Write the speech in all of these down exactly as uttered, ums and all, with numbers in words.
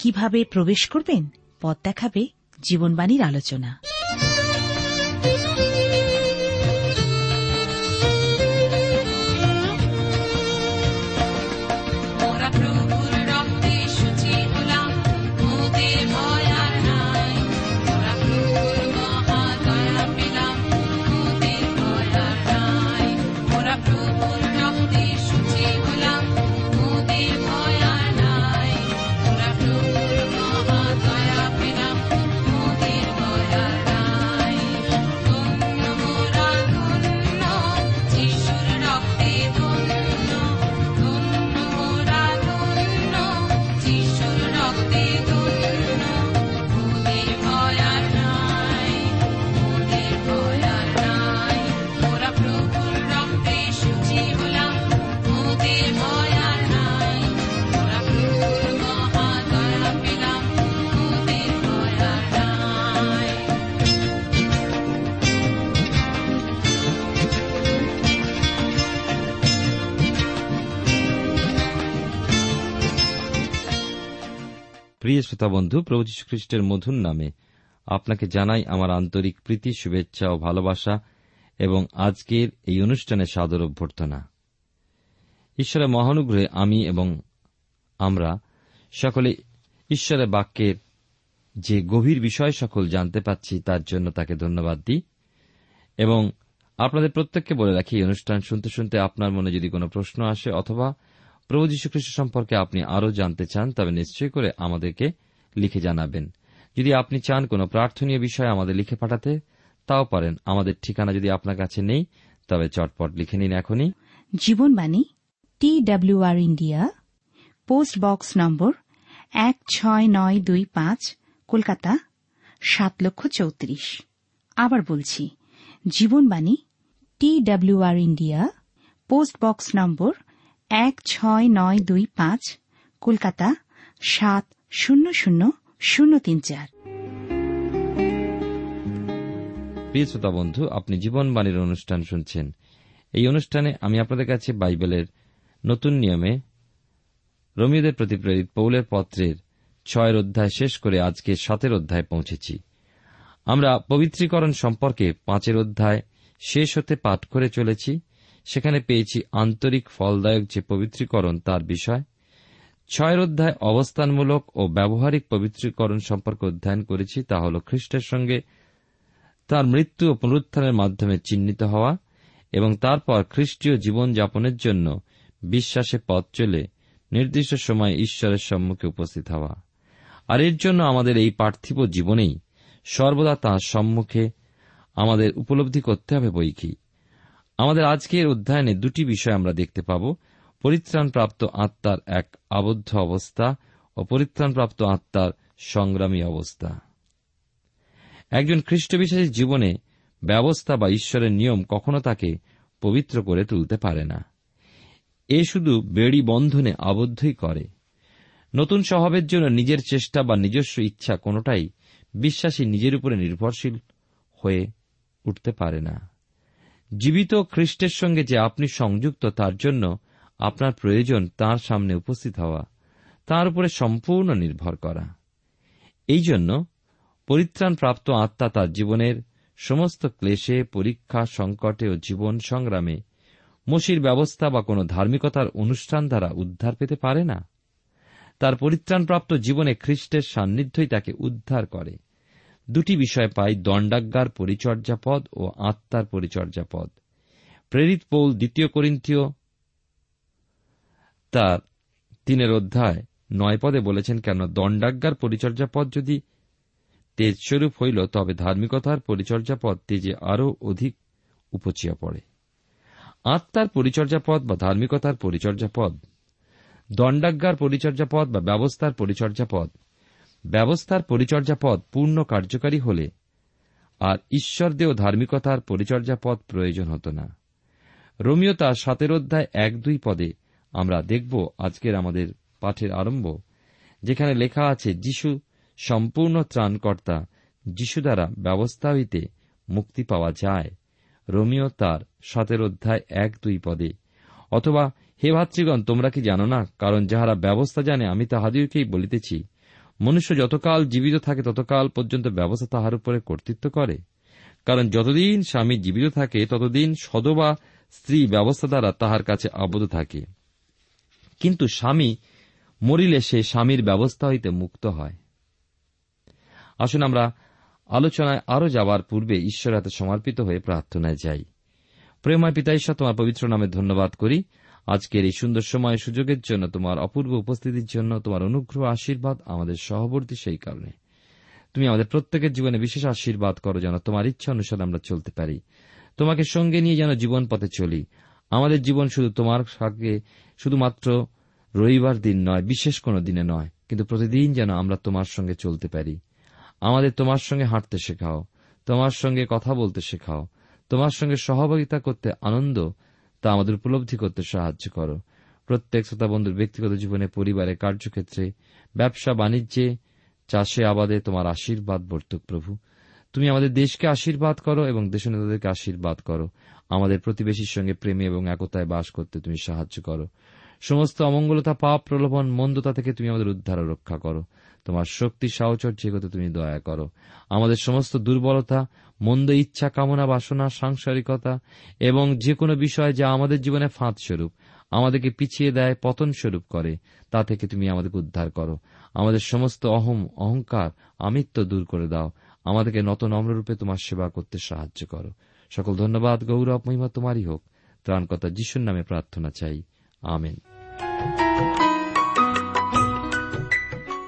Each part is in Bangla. কিভাবে প্রবেশ করবেন, পথ দেখাবে জীবনবাণীর আলোচনা। প্রিয় শ্রোতা বন্ধু, প্রভু যীশু খ্রিস্টের মধুর নামে আপনাকে জানাই আমার আন্তরিক প্রীতি, শুভেচ্ছা ও ভালোবাসা এবং আজকের এই অনুষ্ঠানে সাদর অভ্যর্থনা। ঈশ্বরের মহানুগ্রহে আমি এবং আমরা সকলে ঈশ্বরের বাক্যের যে গভীর বিষয় সকল জানতে পাচ্ছি, তার জন্য তাকে ধন্যবাদ দিই এবং আপনাদের প্রত্যেককে বলে রাখি, এই অনুষ্ঠান শুনতে শুনতে আপনার মনে যদি কোনো প্রশ্ন আসে অথবা প্রভু যীশু খ্রিস্ট সম্পর্কে আপনি আরও জানতে চান, তবে নিশ্চয় করে আমাদেরকে লিখে জানাবেন। যদি আপনি চান কোনো প্রার্থনীয় বিষয় আমাদের লিখে পাঠাতে, তাও পারেন। আমাদের ঠিকানা যদি আপনার কাছে নেই, তবে চটপট লিখে নিন এখনই। Jibanbani, T W R India, post box number এক ছয় নয় দুই পাঁচ, কলকাতা সাত লক্ষ চৌত্রিশ। আবার বলছি, Jibanbani, T W R India, post box number এক ছয় নয় দুই পাঁচ, কলকাতা সাত শূন্য শূন্য শূন্য তিন চার। প্রিয় শ্রোতা বন্ধু, আপনি জীবনবাণীর অনুষ্ঠান শুনছেন। এই অনুষ্ঠানে আমি আপনাদের কাছে বাইবেলের নতুন নিয়মে রোমীয়দের প্রতি প্রেরিত পৌলের পত্রের ছয়ের অধ্যায় শেষ করে আজকে সাতের অধ্যায় পৌঁছেছি। আমরা পবিত্রীকরণ সম্পর্কে পাঁচের অধ্যায় শেষ হতে পাঠ করে চলেছি। সেখানে পেয়েছি আন্তরিক ফলদায়ক যে পবিত্রীকরণ, তার বিষয়। ছয়ের অধ্যায় অবস্থানমূলক ও ব্যবহারিক পবিত্রীকরণ সম্পর্কে অধ্যয়ন করেছি। তা হল খ্রিস্টের সঙ্গে তার মৃত্যু ও পুনরুত্থানের মাধ্যমে চিহ্নিত হওয়া এবং তারপর খ্রিস্টীয় জীবনযাপনের জন্য বিশ্বাসে পথ চলে নির্দিষ্ট সময়ে ঈশ্বরের সম্মুখে উপস্থিত হওয়া। আর এর জন্য আমাদের এই পার্থিব জীবনেই সর্বদা তাঁর সম্মুখে আমাদের উপলব্ধি করতে হবে। বই কি আমাদের আজকের অধ্যয়নে দুটি বিষয় আমরা দেখতে পাব, পরিত্রাণপ্রাপ্ত আত্মার এক আবদ্ধ অবস্থা ও পরিত্রাণপ্রাপ্ত আত্মার সংগ্রামী অবস্থা। একজন খ্রিস্টবিশ্বাসীর জীবনে ব্যবস্থা বা ঈশ্বরের নিয়ম কখনো তাকে পবিত্র করে তুলতে পারে না। এ শুধু বেড়ি বন্ধনে আবদ্ধই করে। নতুন স্বভাবের জন্য নিজের চেষ্টা বা নিজস্ব ইচ্ছা কোনোটাই বিশ্বাসী নিজের উপরে নির্ভরশীল হয়ে উঠতে পারে না। জীবিত খ্রিস্টের সঙ্গে যে আপনি সংযুক্ত, তার জন্য আপনার প্রয়োজন তাঁর সামনে উপস্থিত হওয়া, তাঁর উপরে সম্পূর্ণ নির্ভর করা। এই জন্য পরিত্রাণপ্রাপ্ত আত্মা তার জীবনের সমস্ত ক্লেশে, পরীক্ষা, সংকটে ও জীবন সংগ্রামে মসির ব্যবস্থা বা কোনো ধার্মিকতার অনুষ্ঠান দ্বারা উদ্ধার পেতে পারে না। তার পরিত্রাণপ্রাপ্ত জীবনে খ্রিস্টের সান্নিধ্যই তাকে উদ্ধার করে। দুটি বিষয় পাই, দণ্ডাজ্ঞার পরিচর্যাপদ ও আত্মার পরিচর্যাপদ। প্রেরিত পৌল দ্বিতীয় করিন্থীয় তার তিনের অধ্যায় নয় পদে বলেছেন, কেন দণ্ডাজ্ঞার পরিচর্যাপদ যদি তেজস্বরূপ হইল, তবে ধার্মিকতার পরিচর্যাপদ তেজে আরও অধিক উপচিয়া পড়ে। আত্মার পরিচর্যাপদ বা ধার্মিকতার পরিচর্যাপদ, দণ্ডাজ্ঞার পরিচর্যাপদ বা ব্যবস্থার পরিচর্যাপদ। ব্যবস্থার পরিচর্যাপদ পূর্ণ কার্যকারী হলে আর ঈশ্বরদেও ধার্মিকতার পরিচর্যাপদ প্রয়োজন হতো না। রোমীয় তার সাতের অধ্যায় এক দুই পদে আমরা দেখব আজকের আমাদের পাঠের আরম্ভ, যেখানে লেখা আছে, যীশু সম্পূর্ণ ত্রাণকর্তা, যীশু দ্বারা ব্যবস্থা হইতে মুক্তি পাওয়া যায়। রোমীয় তার সাতের অধ্যায় এক দুই পদে। অথবা, হে ভাতৃগণ, তোমরা কি জানো না? কারণ যাহারা ব্যবস্থা জানে, আমি তাহাদিওকেই বলিতেছি, মনুষ্য যতকাল জীবিত থাকে ততকাল পর্যন্ত ব্যবস্থা তাহার উপরে কর্তৃত্ব করে। কারণ যতদিন স্বামী জীবিত থাকে ততদিন সদবা স্ত্রী ব্যবস্থা দ্বারা তাহার কাছে আবদ্ধ থাকে, কিন্তু স্বামী মরিলে সে স্বামীর ব্যবস্থা হইতে মুক্ত হয়। আসুন আমরা আলোচনায় আরও যাওয়ার পূর্বে ঈশ্বরের হাতে সমর্পিত হয়ে প্রার্থনায় যাই। প্রেমময় পিতা ঈশ্বর, তোমার পবিত্র নামে ধন্যবাদ করি আজকের এই সুন্দর সময় সুযোগের জন্য, তোমার অপূর্ব উপস্থিতির জন্য, তোমার অনুগ্রহ আশীর্বাদ আমাদের সহবর্তী। সেই কারণে তুমি আমাদের প্রত্যেকের জীবনে বিশেষ আশীর্বাদ করো, যেন তোমার ইচ্ছা অনুসারে আমরা চলতে পারি, তোমাকে সঙ্গে নিয়ে যেন জীবন পথে চলি। আমাদের জীবন শুধু তোমার সঙ্গে, শুধুমাত্র রবিবার দিন নয়, বিশেষ কোনো দিনে নয়, কিন্তু প্রতিদিন যেন আমরা তোমার সঙ্গে চলতে পারি। আমাদের তোমার সঙ্গে হাঁটতে শেখাও, তোমার সঙ্গে কথা বলতে শেখাও, তোমার সঙ্গে সহভাগিতা করতে, আনন্দ তা আমাদের উপলব্ধি করতে সাহায্য করো। প্রত্যেক শ্রোতা বন্ধুর ব্যক্তিগত জীবনে, পরিবারে, কার্যক্ষেত্রে, ব্যবসা বাণিজ্যে, চাষে আবাদে তোমার আশীর্বাদ বর্তুক প্রভু। তুমি আমাদের দেশকে আশীর্বাদ করো এবং দেশের নেতাদেরকে আশীর্বাদ করো। আমাদের প্রতিবেশীর সঙ্গে প্রেমে এবং একতায় বাস করতে তুমি সাহায্য করো। সমস্ত অমঙ্গলতা, পাপ, প্রলোভন, মন্দতা থেকে তুমি আমাদের উদ্ধার ও রক্ষা করো। তোমার শক্তি, সাহচর্য করতে তুমি দয়া করো। আমাদের সমস্ত দুর্বলতা, মন্দ ইচ্ছা, কামনা, বাসনা, সাংসারিকতা এবং যে কোনো বিষয় যা আমাদের জীবনে ফাঁদ স্বরূপ, আমাদেরকে পিছিয়ে দেয়, পতন স্বরূপ করে, তা থেকে তুমি আমাদেরকে উদ্ধার করো। আমাদের সমস্ত অহম, অহংকার, আমিত্ব দূর করে দাও। আমাদেরকে নত নম্ররূপে তোমার সেবা করতে সাহায্য করো। সকল ধন্যবাদ, গৌরব, মহিমা তোমারই হোক। ত্রাণকর্তা যীশুর নামে প্রার্থনা চাই, আমেন।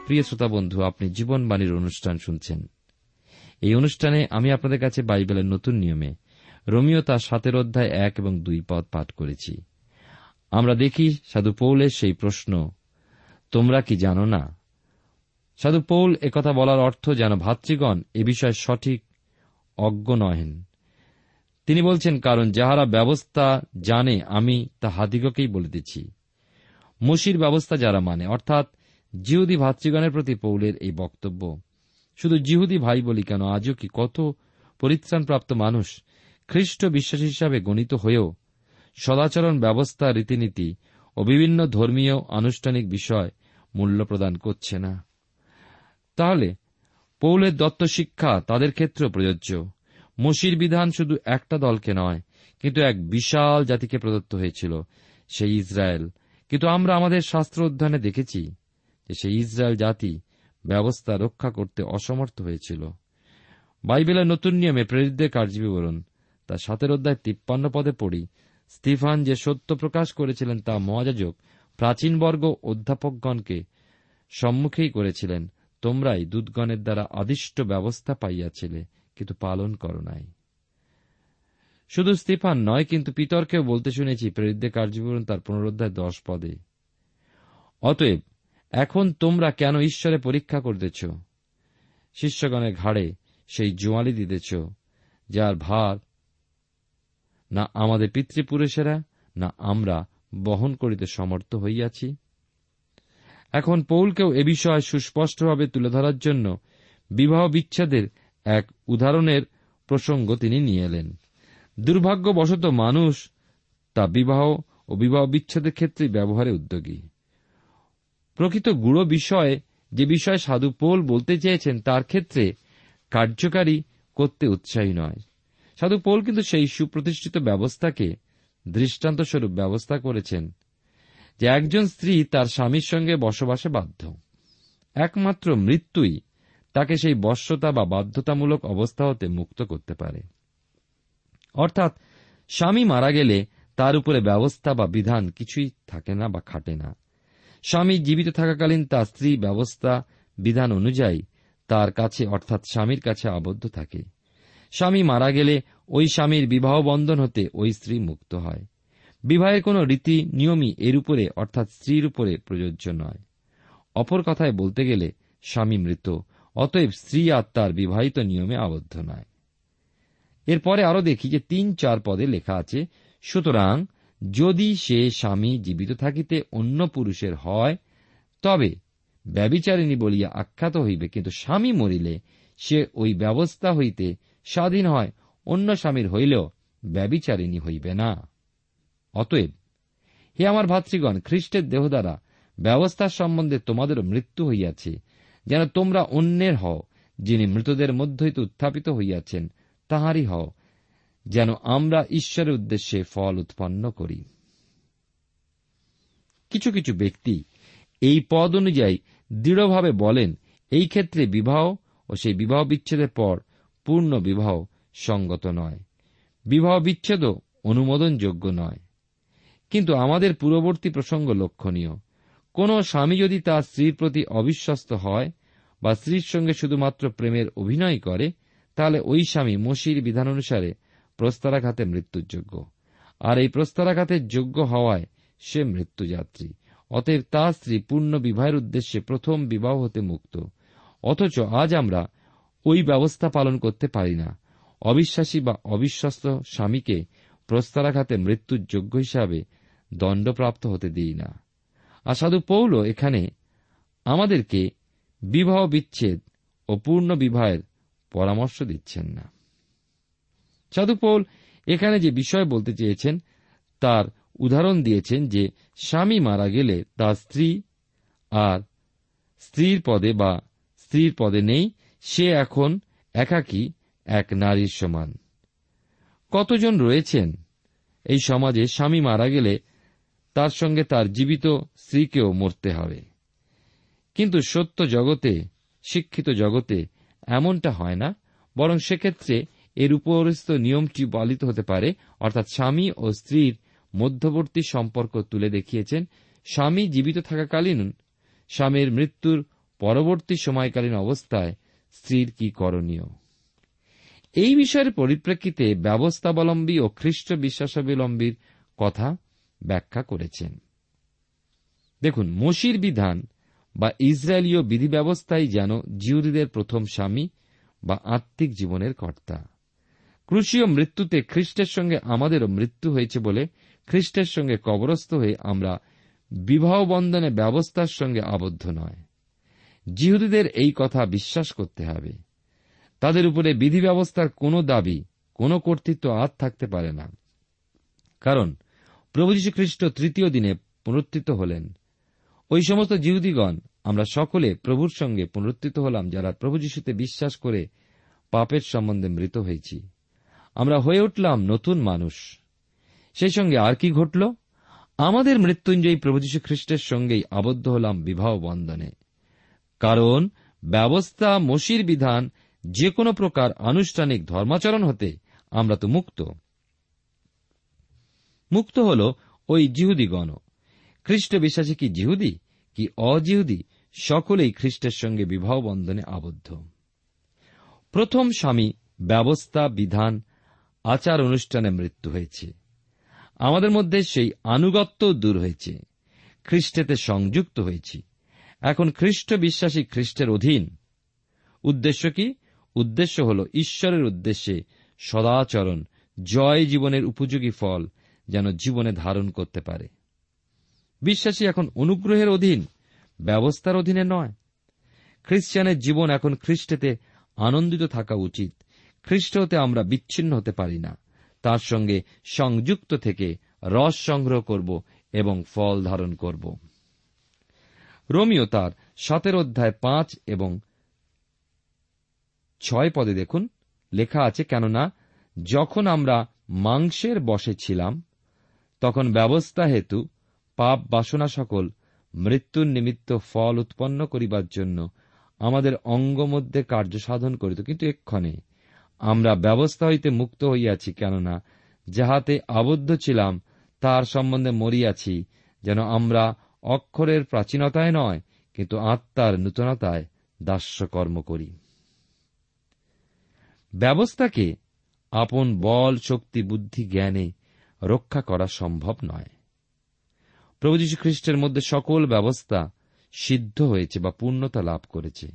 প্রিয় শ্রোতা বন্ধু, আপনি জীবনবাণীর অনুষ্ঠান শুনছেন। এই অনুষ্ঠানে আমি আপনাদের কাছে বাইবেলের নতুন নিয়মে রোমীয় তার সাতের অধ্যায় এক এবং দুই পদ পাঠ করেছি। আমরা দেখি সাধু পৌলের সেই প্রশ্ন, তোমরা কি জানো না? সাধু পৌল একথা বলার অর্থ যেন ভাতৃগণ এ বিষয়ে সঠিক অজ্ঞ নহেন। তিনি বলছেন, কারণ যাহারা ব্যবস্থা জানে, আমি তাহাদিগকেই বলিতেছি। মসির ব্যবস্থা যারা মানে, অর্থাৎ জিহুদি ভাতৃগণের প্রতি পৌলের এই বক্তব্য। শুধু জিহুদি ভাই বলি কেন, আজও কি কত পরিত্রাণপ্রাপ্ত মানুষ খ্রিস্ট বিশ্বাসী হিসাবে গণিত হয়েও সদাচরণ, ব্যবস্থা, রীতিনীতি ও বিভিন্ন ধর্মীয় আনুষ্ঠানিক বিষয় মূল্য প্রদান করছে না? তাহলে পৌলের দত্ত শিক্ষা তাদের ক্ষেত্রেও প্রযোজ্য। মসির বিধান শুধু একটা দলকে নয়, কিন্তু এক বিশাল জাতিকে প্রদত্ত হয়েছিল, সেই ইসরায়েল। কিন্তু আমরা আমাদের শাস্ত্র অধ্যয়নে দেখেছি যে সেই ইসরায়েল জাতি ব্যবস্থা রক্ষা করতে অসমর্থ হয়েছিল। বাইবেলের নতুন নিয়মে প্রেরিতদের কার্যবিবরণ তার সাতের অধ্যায় তিপ্পান্ন পদে পড়ি, স্তিফান যে সত্য প্রকাশ করেছিলেন তা মহাযাজক, প্রাচীনবর্গ, অধ্যাপকগণকে সম্মুখেই করেছিলেন, তোমরাই দূতগণের দ্বারা আদিষ্ট ব্যবস্থা পাইয়াছিলে, কিন্তু পালন করো নাই। শুধু স্তিফান নয়, কিন্তু পিতরকেও বলতে শুনেছি প্রেরিতদের কার্যবিবরণ তার পুনরুদ্ধায় দশ পদে, অতএব এখন তোমরা কেন ঈশ্বরে পরীক্ষা করিতেছ? শিষ্যগণের ঘাড়ে সেই জোয়ালি দিতেছ, যার ভার না আমাদের পিতৃপুরুষেরা না আমরা বহন করিতে সমর্থ হইয়াছি। এখন পৌলকেও এ বিষয় সুস্পষ্টভাবে তুলে ধরার জন্য বিবাহ বিচ্ছেদের এক উদাহরণের প্রসঙ্গ তিনি নিয়ে এলেন। দুর্ভাগ্যবশত মানুষ তা বিবাহ ও বিবাহ বিচ্ছেদের ক্ষেত্রে ব্যবহারে উদ্যোগী। প্রকৃত গুড় বিষয়ে, যে বিষয়ে সাধু পৌল বলতে চেয়েছেন তার ক্ষেত্রে কার্যকারী করতে উৎসাহী নয়। সাধু পৌল কিন্তু সেই সুপ্রতিষ্ঠিত ব্যবস্থাকে দৃষ্টান্তস্বরূপ ব্যবস্থা করেছেন, যে একজন স্ত্রী তার স্বামীর সঙ্গে বসবাসে বাধ্য। একমাত্র মৃত্যুই তাকে সেই বশ্যতা বা বাধ্যতামূলক অবস্থা হতে মুক্ত করতে পারে। অর্থাৎ স্বামী মারা গেলে তার উপরে ব্যবস্থা বা বিধান কিছুই থাকে না বা খাটে না। স্বামী জীবিত থাকাকালীন তার স্ত্রী ব্যবস্থা বিধান অনুযায়ী তার কাছে অর্থাৎ স্বামীর কাছে আবদ্ধ থাকে। স্বামী মারা গেলে ওই স্বামীর বিবাহ বন্ধন হতে ওই স্ত্রী মুক্ত হয়। বিবাহের কোন রীতি নিয়মই এর উপরে অর্থাৎ স্ত্রীর উপরে প্রযোজ্য নয়। অপর কথায় বলতে গেলে স্বামী মৃত, অতএব স্ত্রী আর তার বিবাহিত নিয়মে আবদ্ধ নয়। এরপরে আরো দেখি যে তিন চার পদে লেখা আছে, সুতরাং যদি সে স্বামী জীবিত থাকিতে অন্য পুরুষের হয় তবে ব্যভিচারিণী বলিয়া আখ্যাত হইবে, কিন্তু স্বামী মরিলে সে ওই ব্যবস্থা হইতে স্বাধীন হয়, অন্য স্বামীর হইলেও ব্যভিচারিণী হইবে না। অতএব হে আমার ভাতৃগণ, খ্রিস্টের দেহ দ্বারা ব্যবস্থার সম্বন্ধে তোমাদেরও মৃত্যু হইয়াছে, যেন তোমরা অন্যের হও, যিনি মৃতদের মধ্য হইতে উত্থাপিত হইয়াছেন তাহারই হও, যেন আমরা ঈশ্বরের উদ্দেশ্যে ফল উৎপন্ন করি। কিছু কিছু ব্যক্তি এই পদ অনুযায়ী দৃঢ়ভাবে বলেন এই ক্ষেত্রে বিবাহ ও সেই বিবাহ বিচ্ছেদের পর পূর্ণ বিবাহ সঙ্গত নয়, বিবাহ বিচ্ছেদও অনুমোদনযোগ্য নয়। কিন্তু আমাদের পূর্ববর্তী প্রসঙ্গ লক্ষণীয়। কোন স্বামী যদি তার স্ত্রীর প্রতি অবিশ্বস্ত হয় বা স্ত্রীর সঙ্গে শুধুমাত্র প্রেমের অভিনয় করে, তাহলে ওই স্বামী মসির বিধান অনুসারে প্রস্তরাঘাতে মৃত্যুযোগ্য। আর এই প্রস্তরাঘাতের যোগ্য হওয়ায় সে মৃত্যুযাত্রী। অতএব তার স্ত্রী পূর্ণ বিবাহের উদ্দেশ্যে প্রথম বিবাহ হতে মুক্ত। অথচ আজ আমরা ওই ব্যবস্থা পালন করতে পারি না। অবিশ্বাসী বা অবিশ্বস্ত স্বামীকে প্রস্তরাঘাতে মৃত্যুর যোগ্য হিসাবে দণ্ডপ্রাপ্ত হতে দিই না। আর সাধু পৌল এখানে আমাদেরকে বিবাহ বিচ্ছেদ ও পূর্ণ বিবাহের পরামর্শ দিচ্ছেন না। সাধু পৌল এখানে যে বিষয় বলতে চেয়েছেন তার উদাহরণ দিয়েছেন, যে স্বামী মারা গেলে তার স্ত্রী আর স্ত্রীর পদে বা স্ত্রীর পদে নেই, সে এখন একাকী এক নারীর সমান। কতজন রয়েছেন এই সমাজে স্বামী মারা গেলে তার সঙ্গে তার জীবিত স্ত্রীকেও মরতে হবে। কিন্তু সত্য জগতে, শিক্ষিত জগতে এমনটা হয় না, বরং সেক্ষেত্রে এর উপরস্থ নিয়মটি পালিত হতে পারে। অর্থাৎ স্বামী ও স্ত্রীর মধ্যবর্তী সম্পর্ক তুলে দেখিয়েছেন। স্বামী জীবিত থাকাকালীন, স্বামীর মৃত্যুর পরবর্তী সময়কালীন অবস্থায় স্ত্রীর কি করণীয়, এই বিষয়ের পরিপ্রেক্ষিতে ব্যবস্থাবলম্বী ও খ্রিস্ট বিশ্বাসাবলম্বীর কথা ব্যাখ্যা করেছেন। দেখুন, মোশির বিধান বা ইসরায়েলীয় বিধি ব্যবস্থাই যেন জিহুদীদের প্রথম স্বামী বা আত্মিক জীবনের কর্তা। ক্রুশীয় মৃত্যুতে খ্রিস্টের সঙ্গে আমাদেরও মৃত্যু হয়েছে বলে খ্রিস্টের সঙ্গে কবরস্থ হয়ে আমরা বিবাহ বন্ধনে ব্যবস্থার সঙ্গে আবদ্ধ নয়। জিহুদীদের এই কথা বিশ্বাস করতে হবে। তাদের উপরে বিধি ব্যবস্থার কোন দাবি, কোন কর্তৃত্ব আর থাকতে পারে না, কারণ প্রভু যীশু খ্রিস্ট তৃতীয় দিনে পুনরুত্থিত হলেন। ওই সমস্ত জিহুদীগণ, আমরা সকলে প্রভুর সঙ্গে পুনরুত্থিত হলাম যারা প্রভু যীশুতে বিশ্বাস করে পাপের সম্বন্ধে মৃত হয়েছি। আমরা হয়ে উঠলাম নতুন মানুষ। সেই সঙ্গে আর কি ঘটল? আমাদের মৃত্যুঞ্জয়ী প্রভু যীশু খ্রিস্টের সঙ্গেই আবদ্ধ হলাম বিবাহ বন্ধনে। কারণ ব্যবস্থা, মসির বিধান, যে কোনো প্রকার আনুষ্ঠানিক ধর্মাচরণ হতে আমরা তো মুক্ত। মুক্ত হল ওই জিহুদীগণ। খ্রিস্ট বিশ্বাসী কি জিহুদি কি অজিহুদি, সকলেই খ্রিস্টের সঙ্গে বিবাহ বন্ধনে আবদ্ধ। প্রথম স্বামী ব্যবস্থা, বিধান, আচার অনুষ্ঠানে মৃত্যু হয়েছে। আমাদের মধ্যে সেই আনুগত্য দূর হয়েছে, খ্রিস্টেতে সংযুক্ত হয়েছি। এখন খ্রিস্ট বিশ্বাসী খ্রিস্টের অধীন। উদ্দেশ্য কি? উদ্দেশ্য হল ঈশ্বরের উদ্দেশ্যে সদাচরণ, জয় জীবনের উপযোগী ফল যেন জীবনে ধারণ করতে পারে। বিশ্বাসী এখন অনুগ্রহের অধীন, ব্যবস্থার অধীনে নয়। খ্রিস্টানের জীবন এখন খ্রিস্টেতে আনন্দিত থাকা উচিত। খ্রিস্ট হতে আমরা বিচ্ছিন্ন হতে পারি না, তার সঙ্গে সংযুক্ত থেকে রস সংগ্রহ করব এবং ফল ধারণ করব। রোমিও তার সাতের অধ্যায় পাঁচ এবং ছয় পদে দেখুন লেখা আছে, কেননা যখন আমরা মাংসের বশে ছিলাম তখন ব্যবস্থা হেতু পাপ বাসনা সকল মৃত্যুর নিমিত্ত ফল উৎপন্ন করিবার জন্য আমাদের অঙ্গ মধ্যে কার্য সাধন করিত, কিন্তু এক্ষণে আমরা ব্যবস্থা হইতে মুক্ত হইয়াছি, কেননা যাহাতে আবদ্ধ ছিলাম তাহার সম্বন্ধে মরিয়াছি, যেন আমরা অক্ষরের প্রাচীনতায় নয় কিন্তু আত্মার নূতনতায় দাস্যকর্ম করি। ব্যবস্থাকে আপন বল শক্তি বুদ্ধি জ্ঞানে রক্ষা করা সম্ভব নয়। প্রভু যীশু খ্রিস্টের মধ্যে সকল ব্যবস্থা সিদ্ধ হয়েছে বা পূর্ণতা লাভ করেছে।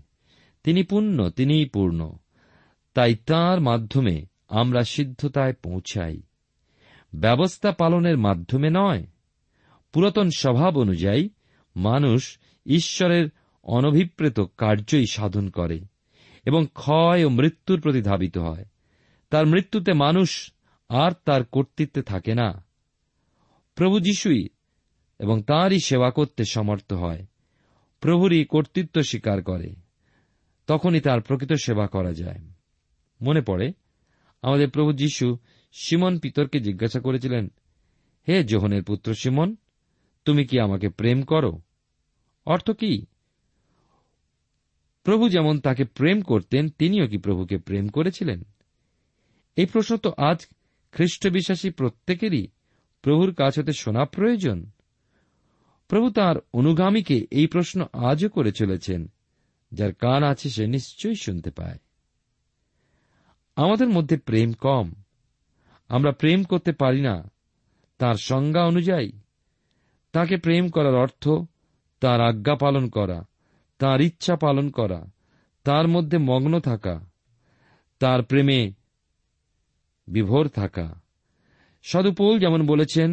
তিনি পূর্ণ, তিনিই পূর্ণ, তাই তাঁর মাধ্যমে আমরা সিদ্ধতায় পৌঁছাই, ব্যবস্থা পালনের মাধ্যমে নয়। পুরাতন স্বভাব অনুযায়ী মানুষ ঈশ্বরের অনভিপ্রেত কার্যই সাধন করে এবং ক্ষয় ও মৃত্যুর প্রতি ধাবিত হয়। তার মৃত্যুতে মানুষ আর তার কর্তৃত্বে থাকে না, প্রভু যীশুই এবং তাঁরই সেবা করতে সমর্থ হয়। প্রভুরই কর্তৃত্ব স্বীকার করে, তখনই তাঁর প্রকৃত সেবা করা যায়। মনে পড়ে আমাদের প্রভু যীশু সিমন পিতরকে জিজ্ঞাসা করেছিলেন, হে যোহনের পুত্র সিমন, তুমি কি আমাকে প্রেম করো? অর্থ কি? প্রভু যেমন তাকে প্রেম করতেন, তিনিও কি প্রভুকে প্রেম করেছিলেন? এই প্রশ্ন তো আজ খ্রিস্টবিশ্বাসী প্রত্যেকেরই প্রভুর কাছ হতে শোনা প্রয়োজন। প্রভু তাঁর অনুগামীকে এই প্রশ্ন আজও করে চলেছেন, যার কান আছে সে নিশ্চয়ই শুনতে পায়। আমাদের মধ্যে প্রেম কম, আমরা প্রেম করতে পারি না তাঁর সংজ্ঞা অনুযায়ী। তাঁকে প্রেম করার অর্থ তাঁর আজ্ঞা পালন করা, তাঁর ইচ্ছা পালন করা, তাঁর মধ্যে মগ্ন থাকা, তাঁর প্রেমে বিভোর থাকা। সাধু পৌল যেমন বলেছেন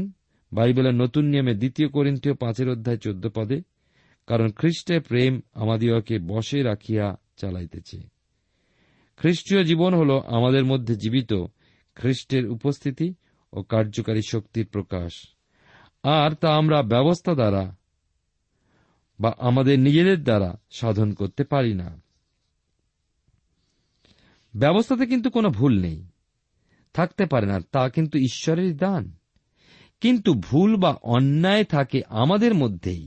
বাইবেলের নতুন নিয়মে দ্বিতীয় করিন্থীয় পাঁচের অধ্যায় চোদ্দ পদে, কারণ খ্রিস্টে প্রেম আমাদিগকে বশে রাখিয়া চালাইতেছে। খ্রিস্টীয় জীবন হল আমাদের মধ্যে জীবিত খ্রিস্টের উপস্থিতি ও কার্যকারী শক্তির প্রকাশ, আর তা আমরা ব্যবস্থা দ্বারা বা আমাদের নিজেদের দ্বারা সাধন করতে পারি না। ব্যবস্থাতে কিন্তু কোনো ভুল নেই, থাকতে পারে না, তা কিন্তু ঈশ্বরেরই দান। কিন্তু ভুল বা অন্যায় থাকে আমাদের মধ্যেই,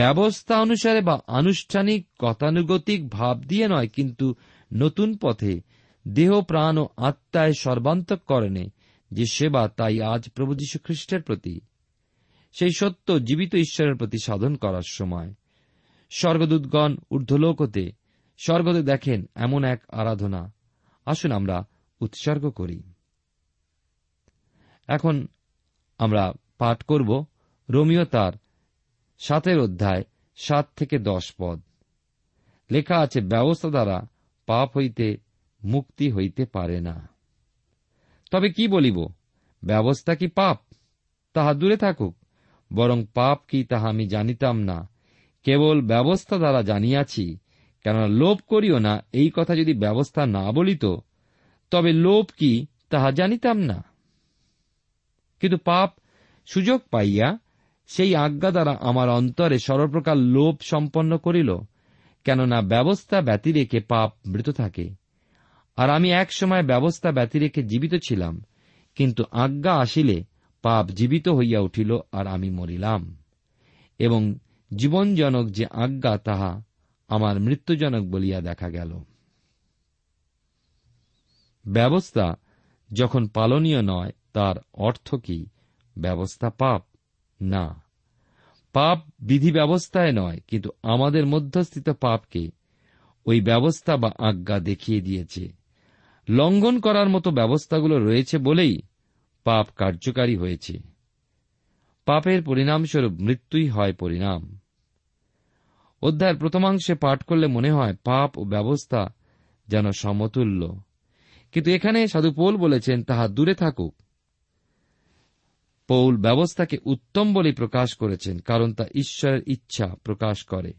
ব্যবস্থা অনুসারে বা আনুষ্ঠানিক গতানুগতিক ভাব দিয়ে নয়, কিন্তু নতুন পথে দেহ প্রাণ ও আত্মায় সর্বান্তঃকরণে যে সেবা, তাই আজ প্রভু যীশু খ্রিস্টের প্রতি, সেই সত্য জীবিত ঈশ্বরের প্রতি সাধন করার সময় স্বর্গদূতগণ ঊর্ধ্বলোক হতে স্বর্গতে দেখেন এমন এক আরাধনা আসুন আমরা উৎসর্গ করি। এখন আমরা পাঠ করব রোমীয় তার সাতের অধ্যায় সাত থেকে দশ পদ। লেখা আছে, ব্যবস্থা দ্বারা পাপ হইতে মুক্তি হইতে পারে না। তবে কি বলিব? ব্যবস্থা কি পাপ? তাহা দূরে থাকুক। বরং পাপ কি, তাহা আমি জানিতাম না, কেবল ব্যবস্থা দ্বারা জানিয়াছি। কেননা লোভ করিও না, এই কথা যদি ব্যবস্থা না বলিত, তবে লোভ কি তাহা জানিতাম না। কিন্তু পাপ সুযোগ পাইয়া সেই আজ্ঞা দ্বারা আমার অন্তরে সর্বপ্রকার লোভ সম্পন্ন করিল, কেননা ব্যবস্থা ব্যতিরেকে পাপ মৃত থাকে। আর আমি এক সময় ব্যবস্থা ব্যতিরেকে জীবিত ছিলাম, কিন্তু আজ্ঞা আসিলে পাপ জীবিত হইয়া উঠিল, আর আমি মরিলাম। এবং জীবনজনক যে আজ্ঞা, তাহা আমার মৃত্যুজনক বলিয়া দেখা গেল। ব্যবস্থা যখন পালনীয় নয়, তার অর্থ কি ব্যবস্থা পাপ? না, পাপ বিধি ব্যবস্থায় নয়, কিন্তু আমাদের মধ্যস্থিত পাপকে ওই ব্যবস্থা বা আজ্ঞা দেখিয়ে দিয়েছে। লঙ্ঘন করার মতো ব্যবস্থাগুলো রয়েছে বলেই পাপ কার্যকারী হয়েছে। পাপের পরিণামস্বরূপ মৃত্যুই হয় পরিণাম। অধ্যায়ের প্রথমাংশে পাঠ করলে মনে হয় পাপ ও ব্যবস্থা যেন সমতুল্য, কিন্তু এখানে সাধু পৌল বলেছেন তাহা দূরে থাকুক। পৌল ব্যবস্থাকে উত্তম বলে প্রকাশ করেছেন, কারণ তা ঈশ্বরের ইচ্ছা প্রকাশ করে।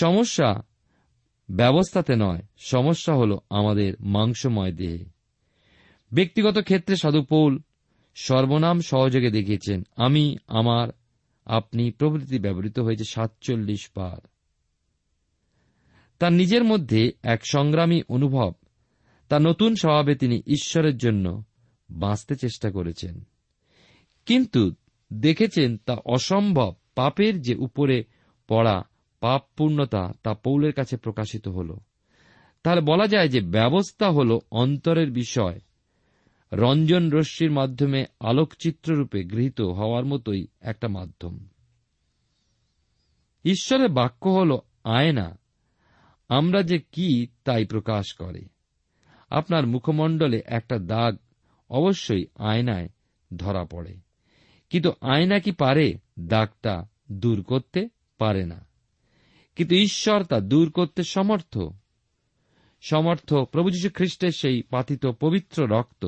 সমস্যা ব্যবস্থাতে নয়, সমস্যা হল আমাদের মাংসময় দেহে। ব্যক্তিগত ক্ষেত্রে সাধু পৌল সর্বনাম সহযোগে দেখিয়েছেন, আমি, আমার, আপনি প্রভৃতি ব্যবহৃত হয়েছে সাতচল্লিশ বার। তার নিজের মধ্যে এক সংগ্রামী অনুভব, তার নতুন স্বভাবে তিনি ঈশ্বরের জন্য বাঁচতে চেষ্টা করেছেন, কিন্তু দেখেছেন তা অসম্ভব। পাপের যে উপরে পড়া পাপ পূর্ণতা তা পৌলের কাছে প্রকাশিত হল। তাহলে বলা যায় যে ব্যবস্থা হল অন্তরের বিষয়, রঞ্জন রশ্মির মাধ্যমে আলোকচিত্ররূপে গৃহীত হওয়ার মতোই একটা মাধ্যম। ঈশ্বরের বাক্য হল আয়না, আমরা যে কি তাই প্রকাশ করে। আপনার মুখমণ্ডলে একটা দাগ অবশ্যই আয়নায় ধরা পড়ে, কিন্তু আয়না কি পারে দাগটা দূর করতে? পারে না, কিন্তু ঈশ্বর তা দূর করতে সমর্থ। সমর্থ প্রভু যীশু খ্রিস্টের সেই পাতিত পবিত্র রক্ত,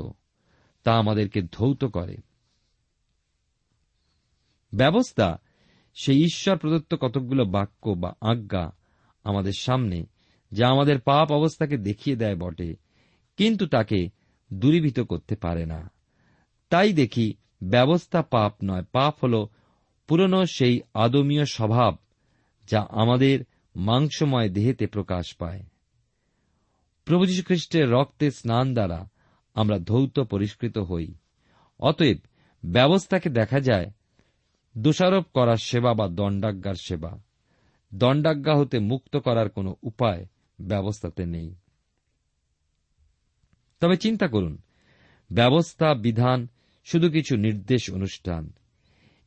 তা আমাদেরকে ধৌত করে। ব্যবস্থা সেই ঈশ্বর প্রদত্ত কতকগুলো বাক্য বা আজ্ঞা আমাদের সামনে, যা আমাদের পাপ অবস্থাকে দেখিয়ে দেয় বটে, কিন্তু তাকে দূরীভূত করতে পারে না। তাই দেখি ব্যবস্থা পাপ নয়, পাপ হল পুরনো সেই আদমীয় স্বভাব যা আমাদের মাংসময় দেহেতে প্রকাশ পায়। প্রভু যীশু খ্রিস্টের রক্তে স্নান দ্বারা আমরা ধৌত পরিষ্কৃত হই। অতএব ব্যবস্থাকে দেখা যায় দোষারোপ করার সেবা বা দণ্ডাজ্ঞার সেবা। দণ্ডাজ্ঞা হতে মুক্ত করার কোনো উপায় ব্যবস্থাতে নেই। তবে চিন্তা করুন, ব্যবস্থা বিধান শুধু কিছু নির্দেশ অনুষ্ঠান।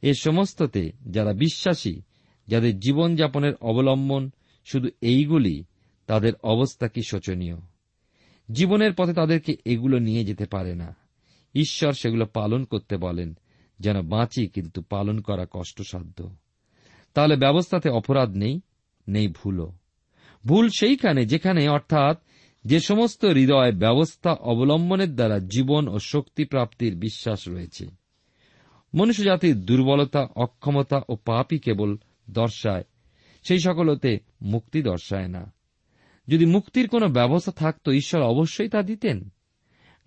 এ সমস্ততে যারা বিশ্বাসী, যাদের জীবনযাপনের অবলম্বন শুধু এইগুলি, তাদের অবস্থা কি শোচনীয়। জীবনের পথে তাদেরকে এগুলো নিয়ে যেতে পারে না। ঈশ্বর সেগুলো পালন করতে বলেন যেন বাঁচি, কিন্তু পালন করা কষ্টসাধ্য। তাহলে ব্যবস্থাতে অপরাধ নেই, নেই ভুলও। ভুল সেইখানে যেখানে, অর্থাৎ যে সমস্ত হৃদয় ব্যবস্থা অবলম্বনের দ্বারা জীবন ও শক্তি প্রাপ্তির বিশ্বাস রয়েছে। মনুষ্যজাতির দুর্বলতা, অক্ষমতা ও পাপই কেবল দর্শায়, সেই সকলতে মুক্তি দর্শায় না। যদি মুক্তির কোন ব্যবস্থা থাকত ঈশ্বর অবশ্যই তা দিতেন।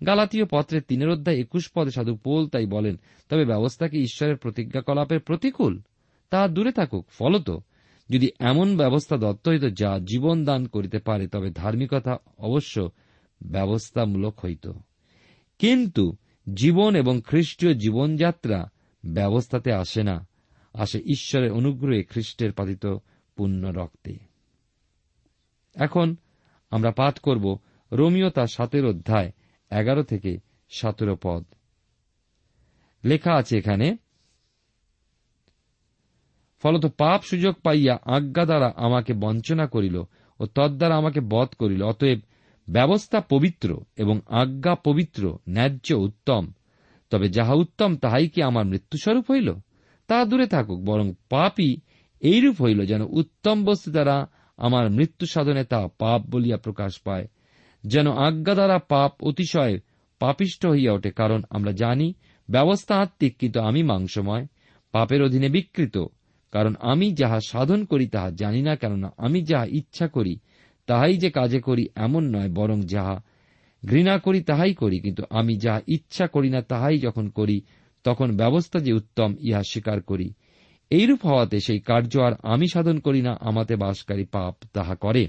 গালাতীয় পত্রে তিনের অধ্যায় একুশ পদে সাধু পৌল তাই বলেন, তবে ব্যবস্থা কি ঈশ্বরের প্রতিজ্ঞাকলাপের প্রতিকূল? তা দূরে থাকুক। ফলত যদি এমন ব্যবস্থা দত্ত হইত যা জীবন দান করিতে পারে, তবে ধার্মিকতা অবশ্য ব্যবস্থামূলক হইত। কিন্তু জীবন এবং খ্রিস্টীয় জীবনযাত্রা ব্যবস্থাতে আসে না, আসে ঈশ্বরের অনুগ্রহে খ্রিস্টের পাতিত পুণ্য রক্তে। এখন আমরা পাঠ করব রোমীয় তার সাতের অধ্যায় এগারো থেকে সতেরো পদ। লেখা আছে এখানে, ফলত পাপ সুযোগ পাইয়া আজ্ঞা দ্বারা আমাকে বঞ্চনা করিল ও তদ্বারা আমাকে বধ করিল। অতএব ব্যবস্থা পবিত্র এবং আজ্ঞা পবিত্র, ন্যায্য, উত্তম। তবে যাহা উত্তম তাহাই কি আমার মৃত্যুস্বরূপ হইল? তা দূরে থাকুক। বরং পাপই এইরূপ হইল যেন উত্তম বস্তু দ্বারা আমার মৃত্যু সাধনে তা পাপ বলিয়া প্রকাশ পায়। যেন আজ্ঞা দ্বারা পাপ অতিশয় পাপিষ্ট হইয়া ওঠে, কারণ আমরা জানি ব্যবস্থা আত্মিক, কিন্তু আমি মাংসময়, পাপের অধীনে বিকৃত। কারণ আমি যাহা সাধন করি তাহা জানি না, কেননা আমি যাহা ইচ্ছা করি তাহাই যে কাজে করি এমন নয়, বরং যাহা ঘৃণা করি তাহাই করি। কিন্তু আমি যাহা ইচ্ছা করি না তাহাই যখন করি, তখন ব্যবস্থা যে উত্তম ইহা স্বীকার করি। এইরূপ হওয়াতে সেই কার্য আর আমি সাধন করি না, আমাতে বাসকারী পাপ তাহা করে।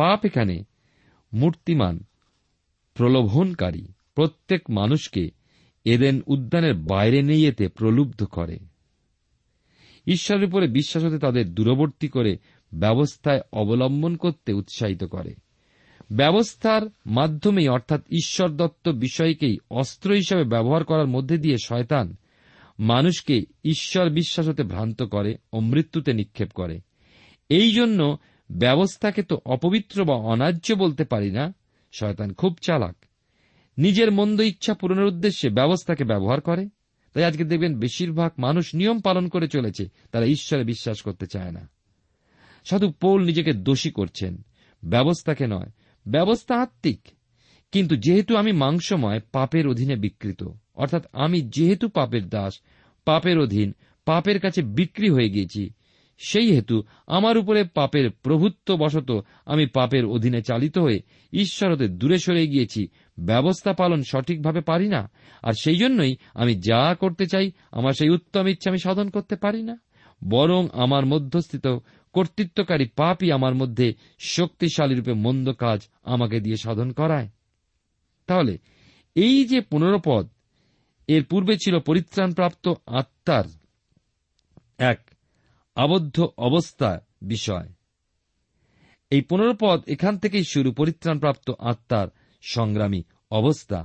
পাপ এখানে মূর্তিমান, প্রলোভনকারী, প্রত্যেক মানুষকে এদেন উদ্যানের বাইরে নিয়ে যেতে প্রলুব্ধ করে। ঈশ্বরের উপরে বিশ্বাস হতে তাদের দূরবর্তী করে ব্যবস্থায় অবলম্বন করতে উৎসাহিত করে। ব্যবস্থার মাধ্যমেই, অর্থাৎ ঈশ্বর দত্ত বিষয়কেই অস্ত্র হিসেবে ব্যবহার করার মধ্যে দিয়ে শয়তান মানুষকে ঈশ্বর বিশ্বাস হতে ভ্রান্ত করে ও মৃত্যুতে নিক্ষেপ করে। এই জন্য ব্যবস্থাকে তো অপবিত্র বা অন্যায্য বলতে পারি না। শয়তান খুব চালাক, নিজের মন্দ ইচ্ছা পূরণের উদ্দেশ্যে ব্যবস্থাকে ব্যবহার করে। তাই আজকে দেখবেন বেশিরভাগ মানুষ নিয়ম পালন করে চলেছে, তারা ঈশ্বরে বিশ্বাস করতে চায় না। সাধু পৌল নিজেকে দোষী করছেন, ব্যবস্থাকে নয়। ব্যবস্থা আত্মিক, কিন্তু যেহেতু আমি মাংসময়, পাপের অধীনে বিকৃত, অর্থাৎ আমি যেহেতু পাপের দাস, পাপের অধীন, পাপের কাছে বিক্রি হয়ে গিয়েছি, সেই হেতু আমার উপরে পাপের প্রভুত্ব বশত আমি পাপের অধীনে চালিত হয়ে ঈশ্বর হতে দূরে সরে গিয়েছি। ব্যবস্থা পালন সঠিকভাবে পারি না, আর সেই জন্যই আমি যা করতে চাই আমার সেই উত্তম ইচ্ছা আমি সাধন করতে পারি না, বরং আমার মধ্যস্থিত কর্তৃত্বকারী পাপই আমার মধ্যে শক্তিশালী রূপে মন্দ কাজ আমাকে দিয়ে সাধন করায়। তাহলে এই যে পনেরো পদ, এর পূর্বে ছিল পরিত্রাণপ্রাপ্ত আত্মার এক আবদ্ধ অবস্থা বিষয়। এই পনেরো পদ এখান থেকেই শুরু পরিত্রাণপ্রাপ্ত আত্মার সংগ্রামী অবস্থা।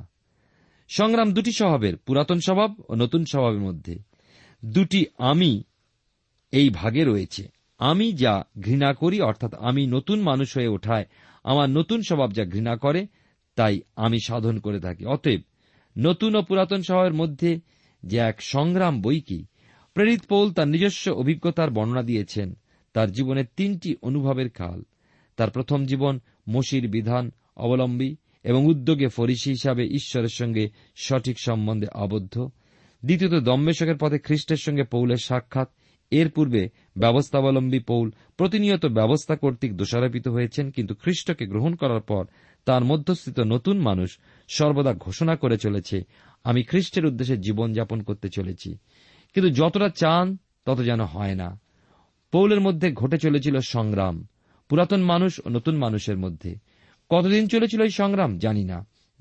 সংগ্রাম দুটি স্বভাবের, পুরাতন স্বভাব ও নতুন স্বভাবের মধ্যে দুটি আমি এই ভাগে রয়েছে। আমি যা ঘৃণা করি, অর্থাৎ আমি নতুন মানুষ হয়ে ওঠায় আমার নতুন স্বভাব যা ঘৃণা করে তাই আমি সাধন করে থাকি। অতএব নতুন ও পুরাতন স্বভাবের মধ্যে যে এক সংগ্রাম বৈকি। প্রেরিত পৌল তার নিজস্ব অভিজ্ঞতার বর্ণনা দিয়েছেন। তার জীবনের তিনটি অনুভবের কাল। তার প্রথম জীবন মসির বিধান অবলম্বী এবং উদ্যোগে ফরিসি হিসাবে ঈশ্বরের সঙ্গে সঠিক সম্বন্ধে আবদ্ধ। দ্বিতীয়ত দম্মেশকের পথে খ্রিস্টের সঙ্গে পৌলের সাক্ষাৎ। এর পূর্বে ব্যবস্থাবলম্বী পৌল প্রতিনিয়ত ব্যবস্থা কর্তৃক দোষারোপিত হয়েছেন, কিন্তু খ্রিস্টকে গ্রহণ করার পর তার মধ্যস্থিত নতুন মানুষ সর্বদা ঘোষণা করে চলেছে, আমি খ্রিস্টের উদ্দেশ্যে জীবনযাপন করতে চলেছি, কিন্তু যতটা চান তত যেন হয় না। পৌলের মধ্যে ঘটে চলেছিল সংগ্রাম পুরাতন মানুষ ও নতুন মানুষের মধ্যে। কতদিন চলেছিল এই সংগ্রাম জানি না,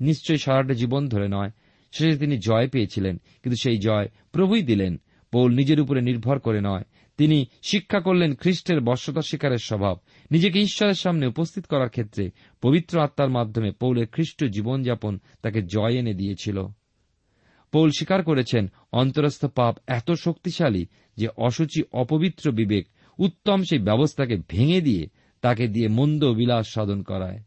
নিশ্চয়ই সারাটা জীবন ধরে নয়। শেষে তিনি জয় পেয়েছিলেন, কিন্তু সেই জয় প্রভুই দিলেন, পৌল নিজের উপরে নির্ভর করে নয়। তিনি শিক্ষা করলেন খ্রিস্টের বশ্যতা স্বীকারের স্বভাব। নিজেকে ঈশ্বরের সামনে উপস্থিত করার ক্ষেত্রে পবিত্র আত্মার মাধ্যমে পৌলের খ্রিস্ট জীবনযাপন তাকে জয় এনে দিয়েছিল। পৌল স্বীকার করেছেন অন্তরস্থ পাপ এত শক্তিশালী যে অসুচি অপবিত্র বিবেক উত্তম সেই ব্যবস্থাকে ভেঙে দিয়ে তাকে দিয়ে মন্দ বিলাস সাধন করায়।